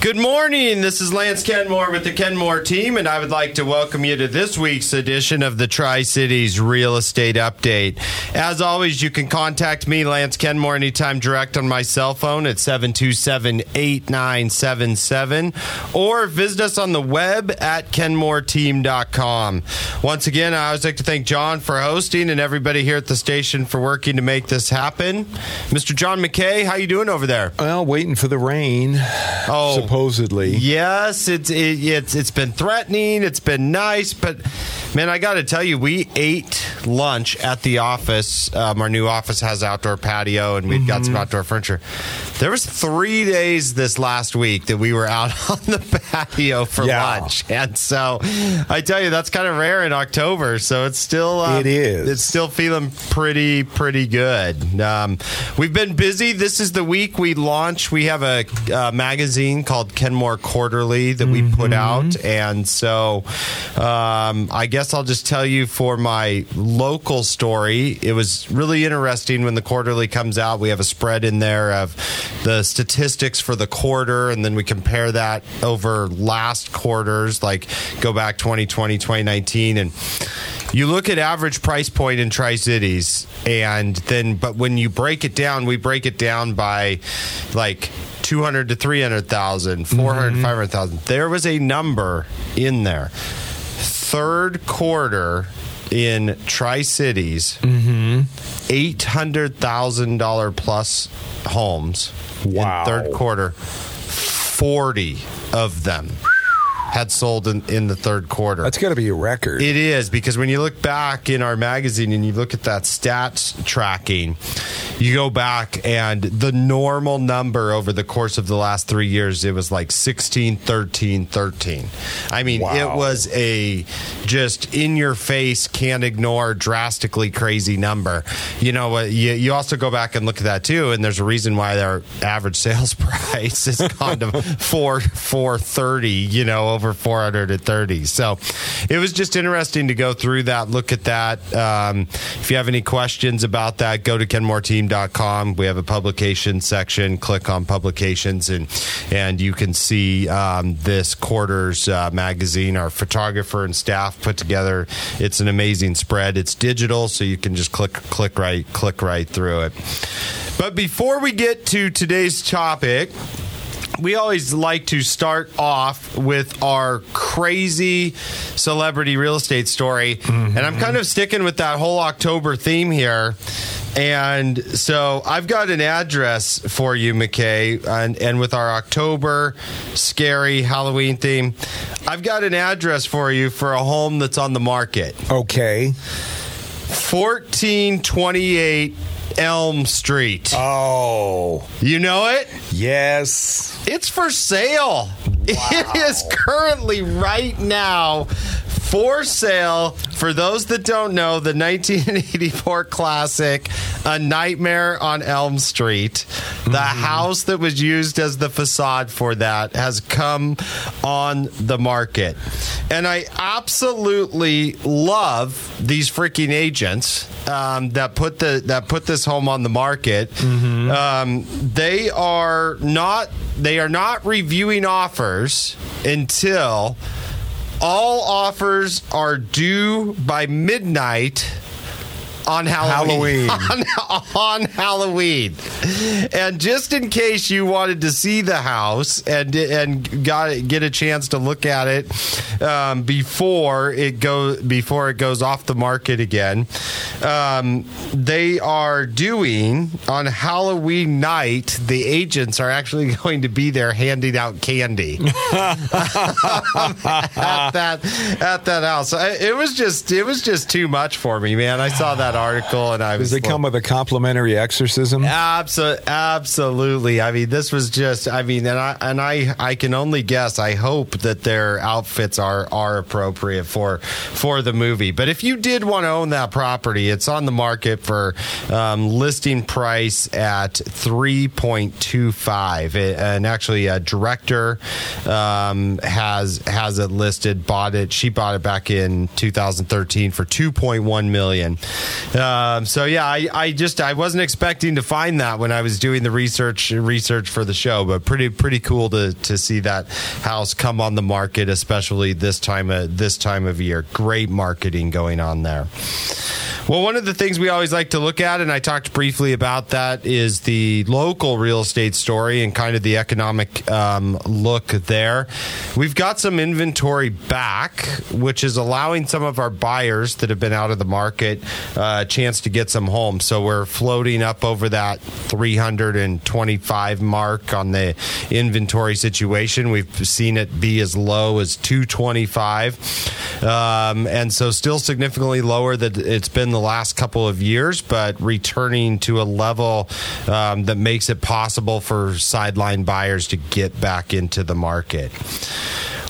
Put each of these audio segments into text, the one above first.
Good morning. This is Lance Kenmore with the Kenmore Team, and I would like to welcome you to this week's edition of the Tri-Cities Real Estate Update. As always, you can contact me, Lance Kenmore, anytime direct on my cell phone at 727-8977 or visit us on the web at KenmoreTeam.com. Once again, I always like to thank John for hosting and everybody here at the station for working to make this happen. Mr. John McKay, how you doing over there? Well, waiting for the rain. Oh. Supposedly. Yes, it's been threatening, it's been nice, but man, I got to tell you, we ate lunch at the office. Our new office has outdoor patio, and we've got some outdoor furniture. There was 3 days this last week that we were out on the patio for lunch, and so I tell you, that's kind of rare in October, so it's still it's still feeling pretty good. We've been busy. This is the week we launch. We have a magazine called Kenmore Quarterly that we put out, and so I guess I'll just tell you for my local story, it was really interesting when the quarterly comes out. We have a spread in there of the statistics for the quarter, and then we compare that over last quarters, like go back 2020, 2019, and you look at average price point in Tri-Cities, and then, but when you break it down, we break it down by like 200 to 300,000, 400 to 500,000. There was a number in there. Third quarter in Tri-Cities, $800,000 plus homes. Wow. In third quarter, 40 of them had sold in the third quarter. That's got to be a record. It is, because when you look back in our magazine and you look at that stats tracking, you go back and the normal number over the course of the last 3 years, it was like 16, 13, 13. I mean, It was a just in-your-face, can't-ignore, drastically crazy number. You know, you also go back and look at that, too, and there's a reason why their average sales price has gone to $430, you know, over 430. So it was just interesting to go through that, look at that. If you have any questions about that, go to KenmoreTeam.com. We have a publication section. Click on publications, and you can see this quarter's magazine. Our photographer and staff put together. It's an amazing spread. It's digital, so you can just click right through it. But before we get to today's topic, we always like to start off with our crazy celebrity real estate story. And I'm kind of sticking with that whole October theme here. And so I've got an address for you, McKay, and with our October scary Halloween theme, I've got an address for you for a home that's on the market. Okay. 1428 Elm Street. Oh. You know it? Yes. It's for sale. Wow. It is currently right now for sale. For those that don't know, the 1984 classic, A Nightmare on Elm Street, the house that was used as the facade for that has come on the market. And I absolutely love these freaking agents that put this home on the market. They are not reviewing offers until all offers are due by midnight on Halloween. On Halloween. And just in case you wanted to see the house and get a chance to look at it before it goes off the market again, they are doing on Halloween night. The agents are actually going to be there handing out candy at that house. It was just too much for me, man. I saw that article, and I was. Does it come with a complimentary exorcism? Absolutely. I mean, this was just. I mean, and I can only guess. I hope that their outfits are appropriate for the movie. But if you did want to own that property, it's on the market for listing price at 3.25. And actually, a director has it listed. Bought it. She bought it back in 2013 for $2.1 million. So I wasn't expecting to find that when I was doing the research for the show, but pretty cool to see that house come on the market, especially this time of year. Great marketing going on there. Well, one of the things we always like to look at, and I talked briefly about that, is the local real estate story and kind of the economic look there. We've got some inventory back, which is allowing some of our buyers that have been out of the market a chance to get some homes. So we're floating up over that 325 mark on the inventory situation. We've seen it be as low as 225. And so still significantly lower than it's been the last couple of years, but returning to a level that makes it possible for sideline buyers to get back into the market.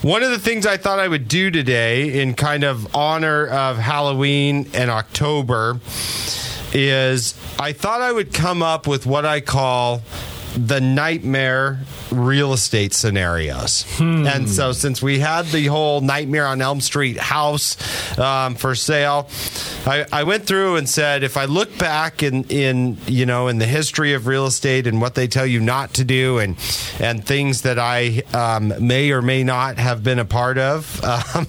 One of the things I thought I would do today in kind of honor of Halloween and October is I thought I would come up with what I call the nightmare real estate scenarios. And so since we had the whole Nightmare on Elm Street house for sale, I went through and said, if I look back in the history of real estate and what they tell you not to do and things that I may or may not have been a part of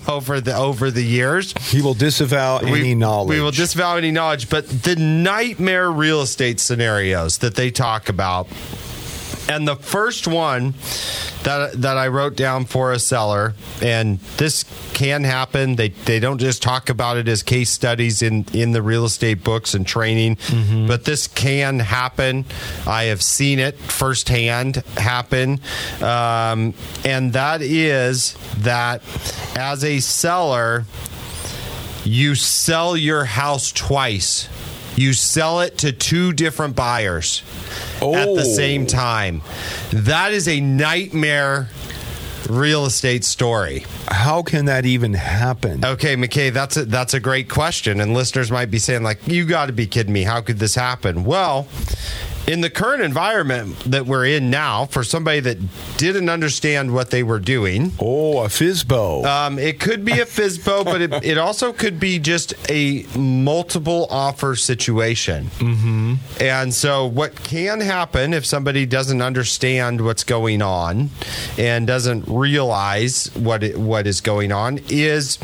over the years. He will disavow any knowledge. We will disavow any knowledge. But the nightmare real estate scenarios that they talk about. And the first one that I wrote down for a seller, and this can happen. They don't just talk about it as case studies in the real estate books and training, but this can happen. I have seen it firsthand happen. And that is that as a seller, you sell your house twice. You sell it to two different buyers at the same time. That is a nightmare real estate story. How can that even happen? Okay, McKay, that's a great question. And listeners might be saying, like, you got to be kidding me. How could this happen? Well, in the current environment that we're in now, for somebody that didn't understand what they were doing... Oh, a FISBO. It could be a FISBO, but it also could be just a multiple offer situation. Mm-hmm. And so what can happen if somebody doesn't understand what's going on and doesn't realize what is going on is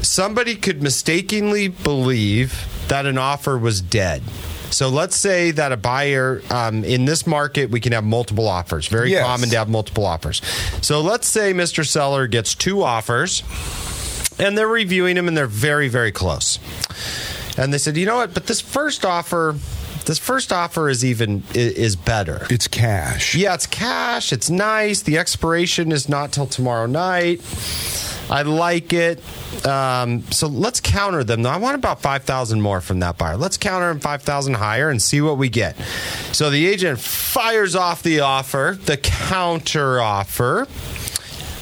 somebody could mistakenly believe that an offer was dead. So let's say that a buyer in this market, we can have multiple offers. Very common to have multiple offers. So let's say Mr. Seller gets two offers and they're reviewing them and they're very, very close. And they said, you know what, but this first offer is better. It's cash. Yeah, it's cash. It's nice. The expiration is not till tomorrow night. I like it. So let's counter them. Now, I want about 5,000 more from that buyer. Let's counter them 5,000 higher and see what we get. So the agent fires off the offer, the counter offer,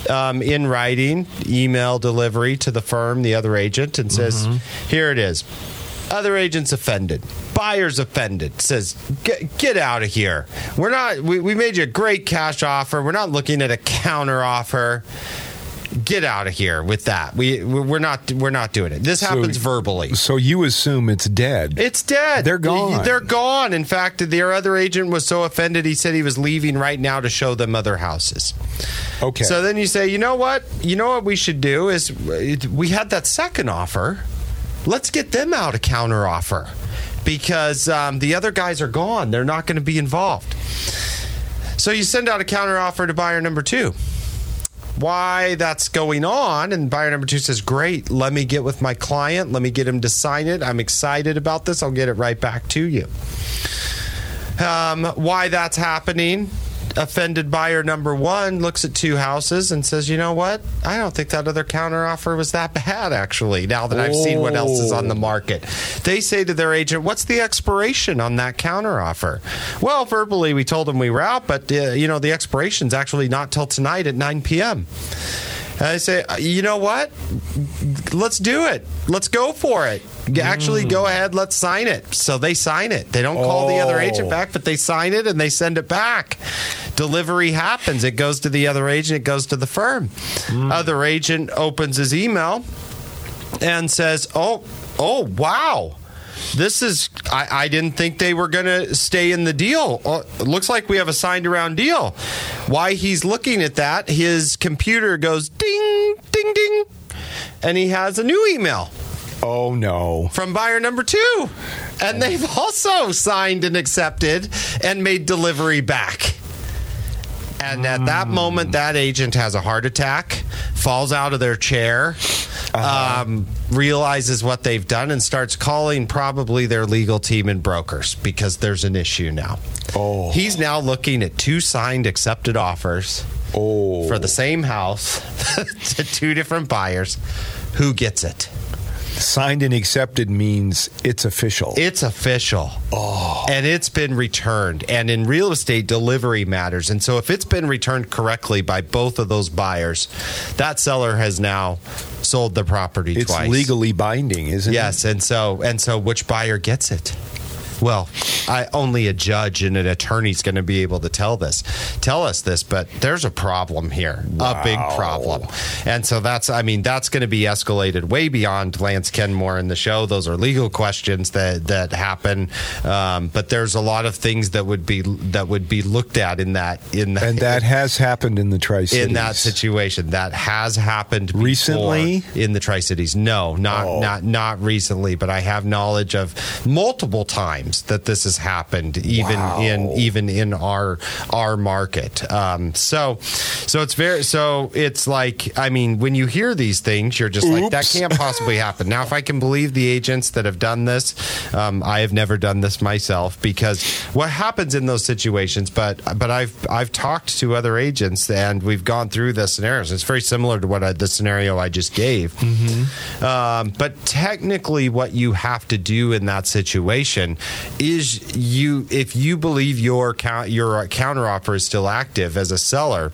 in writing, email delivery to the firm, the other agent, and says, here it is. Other agent's offended. Buyer's offended. Says, get out of here. We're not. We made you a great cash offer. We're not looking at a counter offer. Get out of here with that. We're not doing it. This happens verbally. So you assume it's dead. It's dead. They're gone. They're gone. In fact, their other agent was so offended, he said he was leaving right now to show them other houses. Okay. So then you say, you know what we should do is we had that second offer. Let's get them out a counter offer because the other guys are gone. They're not going to be involved. So you send out a counter offer to buyer number two. Why that's going on, and buyer number two says, great, let me get with my client, let me get him to sign it, I'm excited about this, I'll get it right back to you. Why that's happening, offended buyer number one looks at two houses and says, you know what, I don't think that other counteroffer was that bad, actually, now that I've seen what else is on the market. They say to their agent, what's the expiration on that counteroffer? Well, verbally, we told them we were out, but the expiration's actually not till tonight at 9 p.m. And I say, you know what? Let's do it. Let's go for it. Actually, go ahead. Let's sign it. So they sign it. They don't call the other agent back, but they sign it and they send it back. Delivery happens. It goes to the other agent. It goes to the firm. Other agent opens his email and says, oh, wow. this is, I didn't think they were going to stay in the deal. It looks like we have a signed around deal. While he's looking at that, his computer goes ding, ding, ding, and he has a new email. Oh, no. From buyer number 2. And they've also signed and accepted and made delivery back. And at that moment, that agent has a heart attack, falls out of their chair, realizes what they've done, and starts calling probably their legal team and brokers because there's an issue now. Oh. He's now looking at 2 signed accepted offers for the same house to 2 different buyers. Who gets it? Signed and accepted means it's official. It's official. Oh. And it's been returned. And in real estate, delivery matters. And so if it's been returned correctly by both of those buyers, that seller has now sold the property twice. It's legally binding, isn't it? Yes. And so which buyer gets it? Well, only a judge and an attorney is going to be able to tell us this, but there's a problem here, a big problem. And so that's going to be escalated way beyond Lance Kenmore in the show. Those are legal questions that happen, but there's a lot of things that would be looked at and that has happened in the Tri-Cities. In that situation, that has happened recently in the Tri-Cities. No, not recently, but I have knowledge of multiple times that this has happened, even in our market. So it's very. So it's like, I mean, when you hear these things, you're just like, that can't possibly happen. Now, if I can believe the agents that have done this, I have never done this myself, because what happens in those situations. But I've talked to other agents and we've gone through the scenarios. It's very similar to the scenario I just gave. Mm-hmm. But technically, what you have to do in that situation is if you believe your counteroffer is still active as a seller,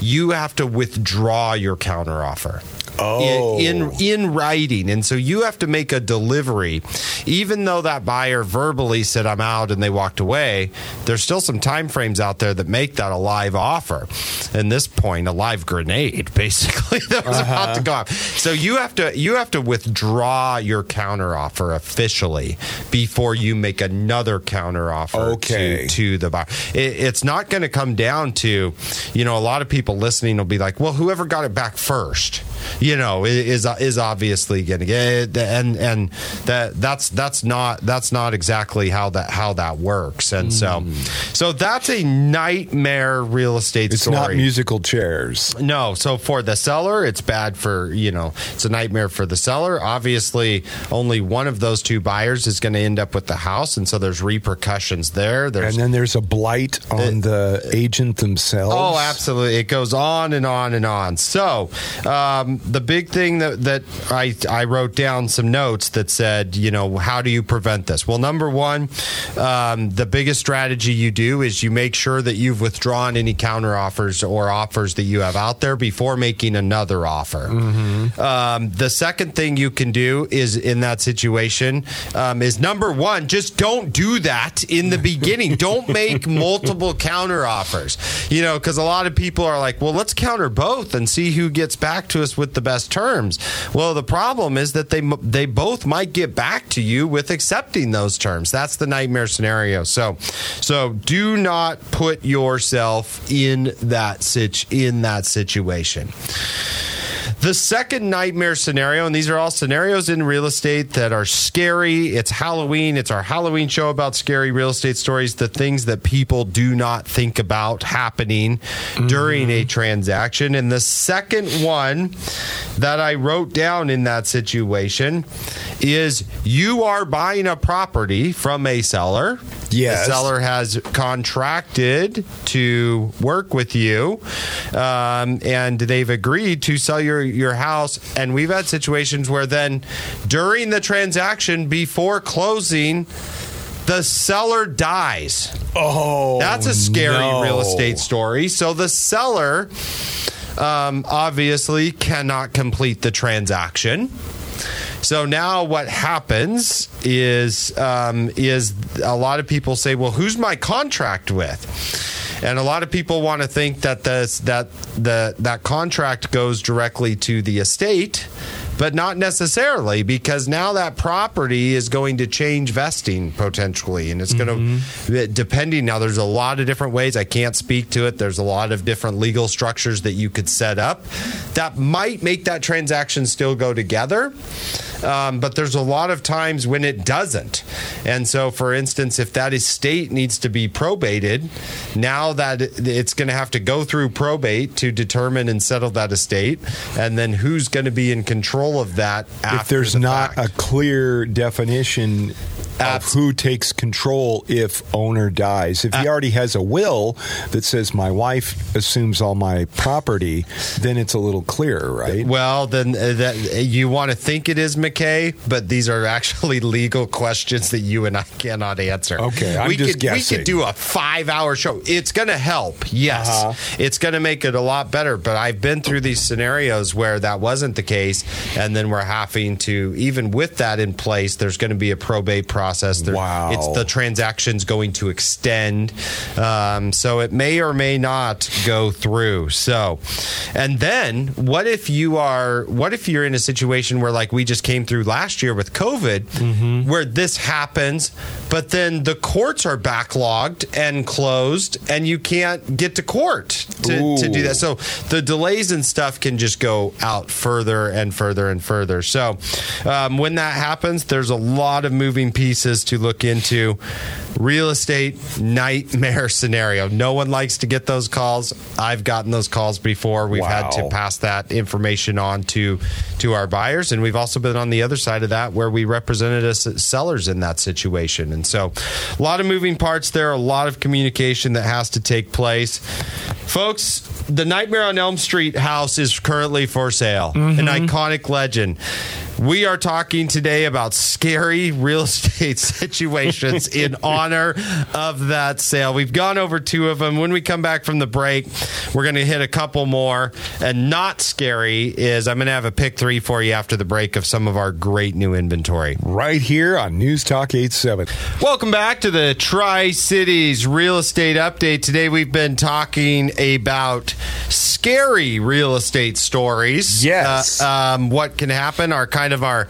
you have to withdraw your counteroffer. Oh. In writing. And so you have to make a delivery. Even though that buyer verbally said, I'm out, and they walked away, there's still some time frames out there that make that a live offer. At this point, a live grenade, basically, that was about to go off. So you have to withdraw your counteroffer officially before you make another counteroffer to the buyer. It's not going to come down to, a lot of people listening will be like, well, whoever got it back first, is obviously going to get it, and that's not exactly how that works. And so that's a nightmare real estate story. It's not musical chairs. No. So for the seller, it's bad for, it's a nightmare for the seller. Obviously, only one of those 2 buyers is going to end up with the house, and so there's repercussions there. And then there's a blight on the agent themselves. Oh, absolutely. It goes on and on and on. So, the big thing that I wrote down some notes that said, how do you prevent this? Well, number one, the biggest strategy you do is you make sure that you've withdrawn any counteroffers or offers that you have out there before making another offer. Mm-hmm. The second thing you can do is in that situation is number one, just don't do that in the beginning. Don't make multiple counteroffers, because a lot of people are like, well, let's counter both and see who gets back to us with the best terms. Well, the problem is that they both might get back to you with accepting those terms. That's the nightmare scenario. So do not put yourself in that situation. The second nightmare scenario, and these are all scenarios in real estate that are scary. It's Halloween. It's our Halloween show about scary real estate stories, the things that people do not think about happening during a transaction. And the second one that I wrote down in that situation is you are buying a property from a seller. Yes. The seller has contracted to work with you, and they've agreed to sell your house. And we've had situations where then during the transaction, before closing, the seller dies. Oh, that's a scary real estate story. So the seller obviously cannot complete the transaction. So now what happens is a lot of people say, well, who's my contract with? And a lot of people want to think that that contract goes directly to the estate, but not necessarily, because now that property is going to change vesting potentially, and it's going to, depending, now there's a lot of different ways. I can't speak to it. There's a lot of different legal structures that you could set up that might make that transaction still go together, but there's a lot of times when it doesn't. And so, for instance, if that estate needs to be probated, now that it's going to have to go through probate to determine and settle that estate, and then who's going to be in control of that after if there's the not fact. A clear definition of who takes control if owner dies. If he already has a will that says my wife assumes all my property, then it's a little clearer, right? Well, then you want to think it is, McKay, but these are actually legal questions that you and I cannot answer. Okay, I'm just guessing. We could do a 5-hour show. It's going to help, yes. It's going to make it a lot better, but I've been through these scenarios where that wasn't the case, and then we're having to, even with that in place, there's going to be a probate process. Wow. It's the transaction's going to extend. So it may or may not go through. So, and then what if you're in a situation where, like we just came through last year with COVID, where this happens, but then the courts are backlogged and closed and you can't get to court to do that. So the delays and stuff can just go out further and further and further. So when that happens, there's a lot of moving pieces to look into. Real estate nightmare scenario. No one likes to get those calls. I've gotten those calls before. We've had to pass that information on to our buyers. And we've also been on the other side of that where we represented us as sellers in that situation. And so a lot of moving parts there, a lot of communication that has to take place. Folks, the Nightmare on Elm Street house is currently for sale. An iconic legend. We are talking today about scary real estate situations in honor of that sale. We've gone over two of them. When we come back from the break, we're going to hit a couple more. And not scary is, I'm going to have a pick three for you after the break of some of our great new inventory. Right here on News Talk 870. Welcome back to the Tri-Cities Real Estate Update. Today we've been talking about scary real estate stories. Yes. What can happen, our kind of our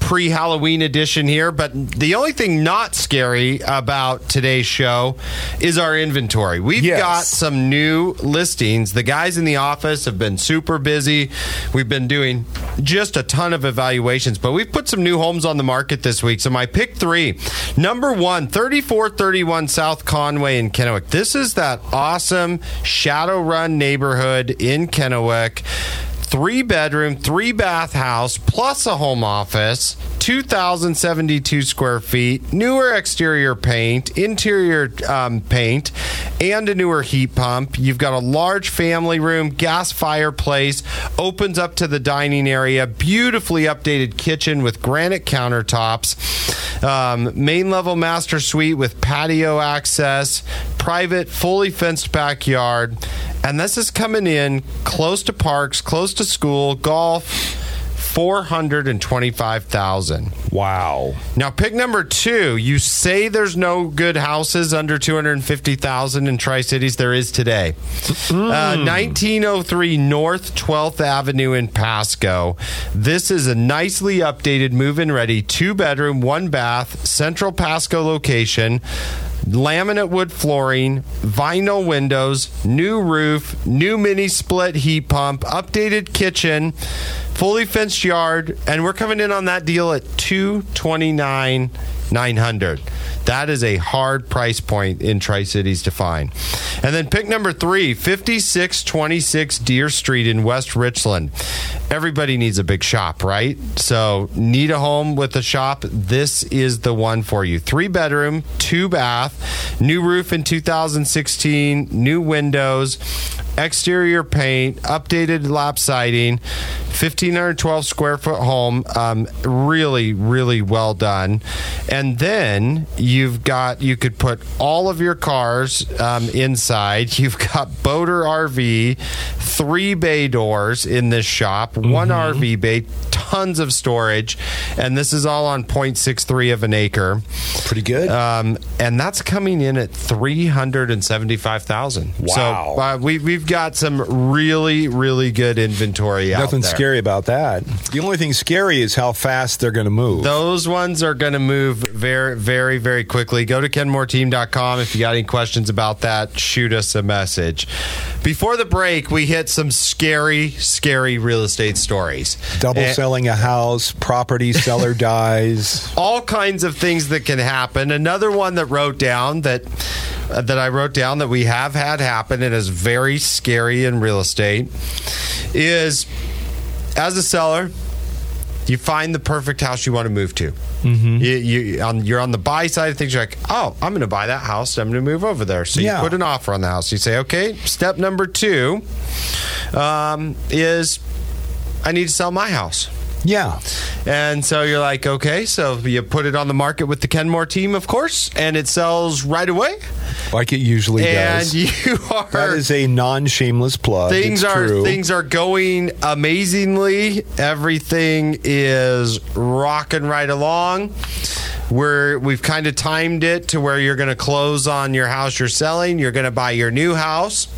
pre-Halloween edition here, but the only thing not scary about today's show is our inventory. We've got some new listings. The guys in the office have been super busy. We've been doing just a ton of evaluations, but we've put some new homes on the market this week. So my pick three, number one, 3431 South Conway in Kennewick. This is that awesome Shadow Run neighborhood in Kennewick. 3-bedroom, 3-bath house, plus a home office, 2,072 square feet, newer exterior paint, interior paint, and a newer heat pump. You've got a large family room, gas fireplace, opens up to the dining area, beautifully updated kitchen with granite countertops, main level master suite with patio access, private, fully fenced backyard. And this is coming in close to parks, close to school, golf, $425,000. Wow. Now, pick number two, you say there's no good houses under $250,000 in Tri-Cities. There is today. 1903 North 12th Avenue in Pasco. This is a nicely updated, move-in ready, 2-bedroom, 1-bath, central Pasco location. Laminate wood flooring, vinyl windows, new roof, new mini split heat pump, updated kitchen, fully fenced yard, and we're coming in on that deal at $229,900. That is a hard price point in Tri-Cities to find. And then pick number three, 5626 Deer Street in West Richland. Everybody needs a big shop, right? So need a home with a shop. This is the one for you. 3-bedroom, 2-bath, new roof in 2016, new windows, exterior paint, updated lap siding, 1,512 square foot home. Really, really well done. And then you could put all of your cars inside. You've got Boater RV, 3 bay doors in this shop, 1 RV bay, tons of storage. And this is all on 0.63 of an acre. Pretty good. And that's coming in at $375,000. Wow. So we've got some really, really good inventory out there. Nothing scary scary about that. The only thing scary is how fast they're going to move. Those ones are going to move very, very, very quickly. Go to KenmoreTeam.com. If you got any questions about that, shoot us a message. Before the break, we hit some scary, scary real estate stories. Double selling a house, property seller dies. All kinds of things that can happen. Another one that I wrote down that we have had happen and is very scary in real estate is, as a seller, you find the perfect house you want to move to. Mm-hmm. You're on the buy side of things. You're like, oh, I'm going to buy that house. I'm going to move over there. So you put an offer on the house. You say, okay, step number 2 is I need to sell my house. Yeah. And so you're like, okay, so you put it on the market with the Kenmore Team, of course, and it sells right away. Like it usually does. And you are... That is a non-shameless plug. Things are going amazingly. Everything is rocking right along. We've kind of timed it to where you're going to close on your house you're selling. You're going to buy your new house.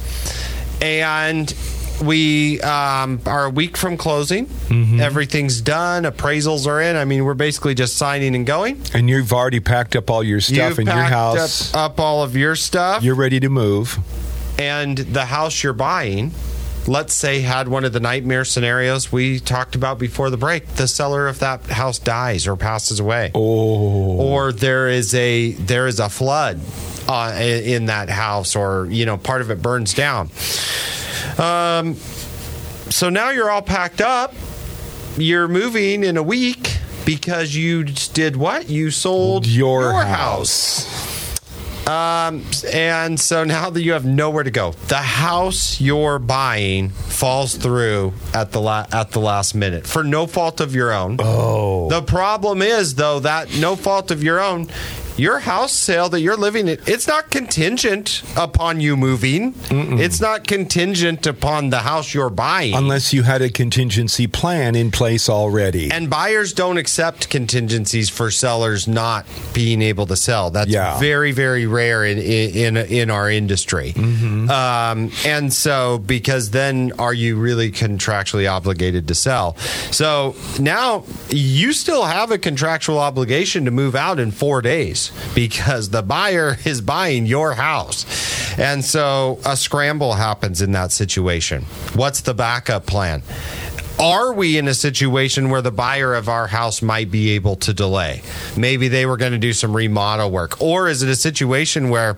And... we are a week from closing. Mm-hmm. Everything's done. Appraisals are in. I mean, we're basically just signing and going. And you've already packed up all your stuff in your house. You've packed up all of your stuff. You're ready to move. And the house you're buying, let's say, had one of the nightmare scenarios we talked about before the break. The seller of that house dies or passes away. Oh. Or there is a flood in that house, or part of it burns down. So now you're all packed up. You're moving in a week because you did what? You sold your house. And so now that you have nowhere to go, the house you're buying falls through at the last minute for no fault of your own. Oh. The problem is, though, that no fault of your own, your house sale that you're living in, it's not contingent upon you moving. Mm-mm. It's not contingent upon the house you're buying. Unless you had a contingency plan in place already. And buyers don't accept contingencies for sellers not being able to sell. That's very, very rare in our industry. Mm-hmm. And so, because then are you really contractually obligated to sell? So now you still have a contractual obligation to move out in 4 days. Because the buyer is buying your house. And so a scramble happens in that situation. What's the backup plan? Are we in a situation where the buyer of our house might be able to delay? Maybe they were going to do some remodel work. Or is it a situation where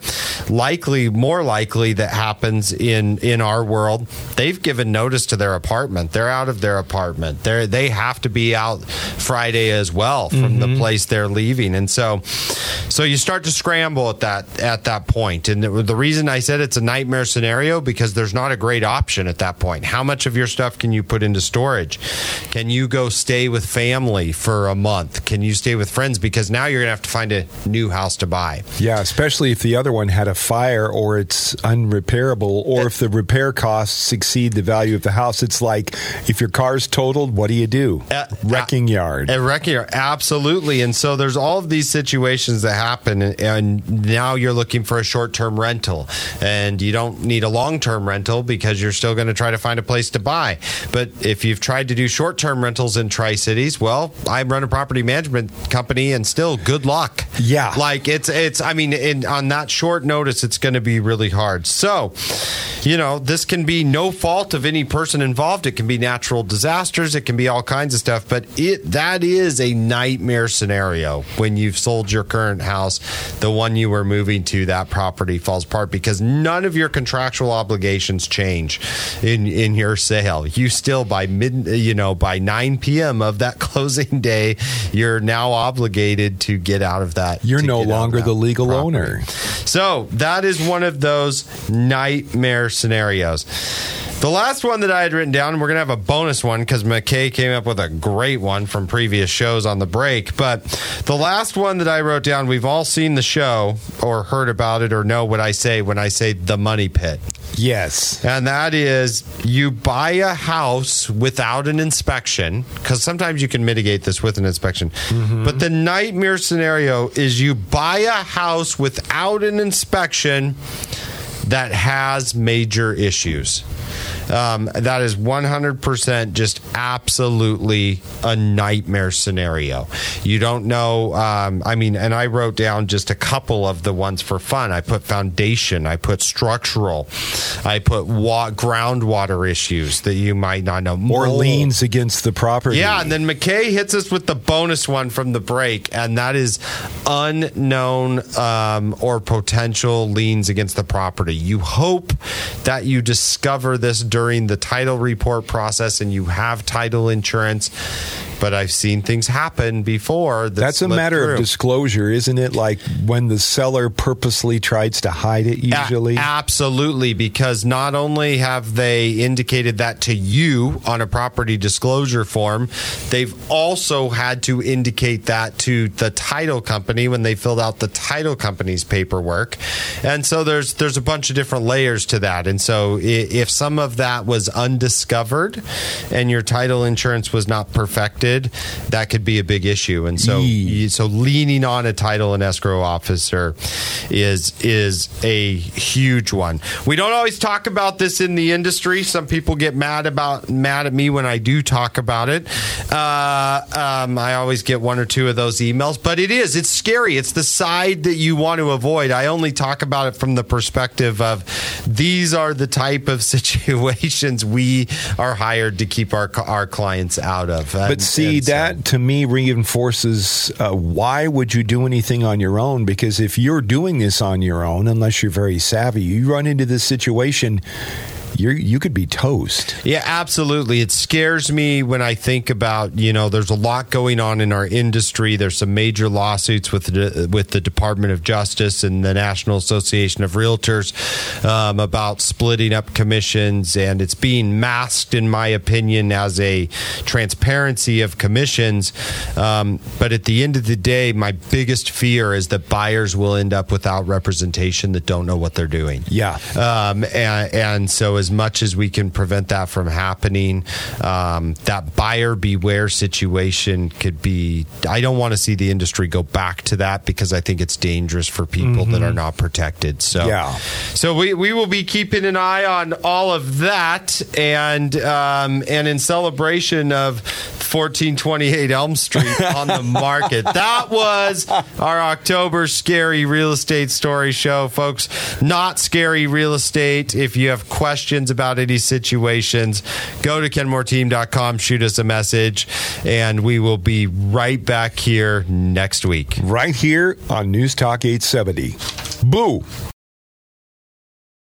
more likely that happens in our world, they've given notice to their apartment. They're out of their apartment. They have to be out Friday as well from the place they're leaving. And so you start to scramble at that point. And the reason I said it's a nightmare scenario, because there's not a great option at that point. How much of your stuff can you put into storage? Can you go stay with family for a month? Can you stay with friends? Because now you're going to have to find a new house to buy. Yeah, especially if the other one had a fire or it's unrepairable, or if the repair costs exceed the value of the house. It's like if your car's totaled, what do you do? Wrecking yard. A wrecking yard, absolutely. And so there's all of these situations that happen, and now you're looking for a short-term rental, and you don't need a long-term rental because you're still going to try to find a place to buy. But if you've tried to do short-term rentals in Tri-Cities, well, I run a property management company, and still, good luck. Yeah. Like, on that short notice, it's going to be really hard. So, this can be no fault of any person involved. It can be natural disasters. It can be all kinds of stuff. But that is a nightmare scenario when you've sold your current house, the one you were moving to, that property falls apart because none of your contractual obligations change in your sale. You still, by 9 p.m. of that closing day, you're now obligated to get out of that. You're no longer the legal owner. So that is one of those nightmare scenarios. The last one that I had written down, and we're going to have a bonus one because McKay came up with a great one from previous shows on the break. But the last one that I wrote down, we've all seen the show or heard about it or know what I say when I say the money pit. Yes. And that is, you buy a house without an inspection, because sometimes you can mitigate this with an inspection. Mm-hmm. But the nightmare scenario is you buy a house without an inspection that has major issues. That is 100% just absolutely a nightmare scenario. You don't know. And I wrote down just a couple of the ones for fun. I put foundation, I put structural, I put groundwater issues that you might not know. Or liens against the property. Yeah, and then McKay hits us with the bonus one from the break, and that is unknown or potential liens against the property. You hope that you discover this during the title report process and you have title insurance, but I've seen things happen before. That's a matter of disclosure, isn't it? Like when the seller purposely tries to hide it, usually? Absolutely, because not only have they indicated that to you on a property disclosure form, they've also had to indicate that to the title company when they filled out the title company's paperwork. And so there's a bunch of different layers to that. And so if some of that was undiscovered and your title insurance was not perfected, that could be a big issue. And so leaning on a title and escrow officer is a huge one. We don't always talk about this in the industry. Some people get mad at me when I do talk about it. I always get one or two of those emails, but it's scary. It's the side that you want to avoid. I only talk about it from the perspective of these are the type of situations we are hired to keep our clients out of. That to me reinforces why would you do anything on your own? Because if you're doing this on your own, unless you're very savvy, you run into this situation, you could be toast. Yeah, absolutely. It scares me when I think about, there's a lot going on in our industry. There's some major lawsuits with the Department of Justice and the National Association of Realtors about splitting up commissions, and it's being masked, in my opinion, as a transparency of commissions. But at the end of the day, my biggest fear is that buyers will end up without representation that don't know what they're doing. Yeah. And so as much as we can prevent that from happening, that buyer beware situation could be, I don't want to see the industry go back to that because I think it's dangerous for people that are not protected. So, So we will be keeping an eye on all of that. And in celebration of 1428 Elm Street on the market, that was our October Scary Real Estate Story Show, folks. Not scary real estate. If you have questions about any situations, go to KenmoreTeam.com, shoot us a message, and we will be right back here next week. Right here on News Talk 870. Boo!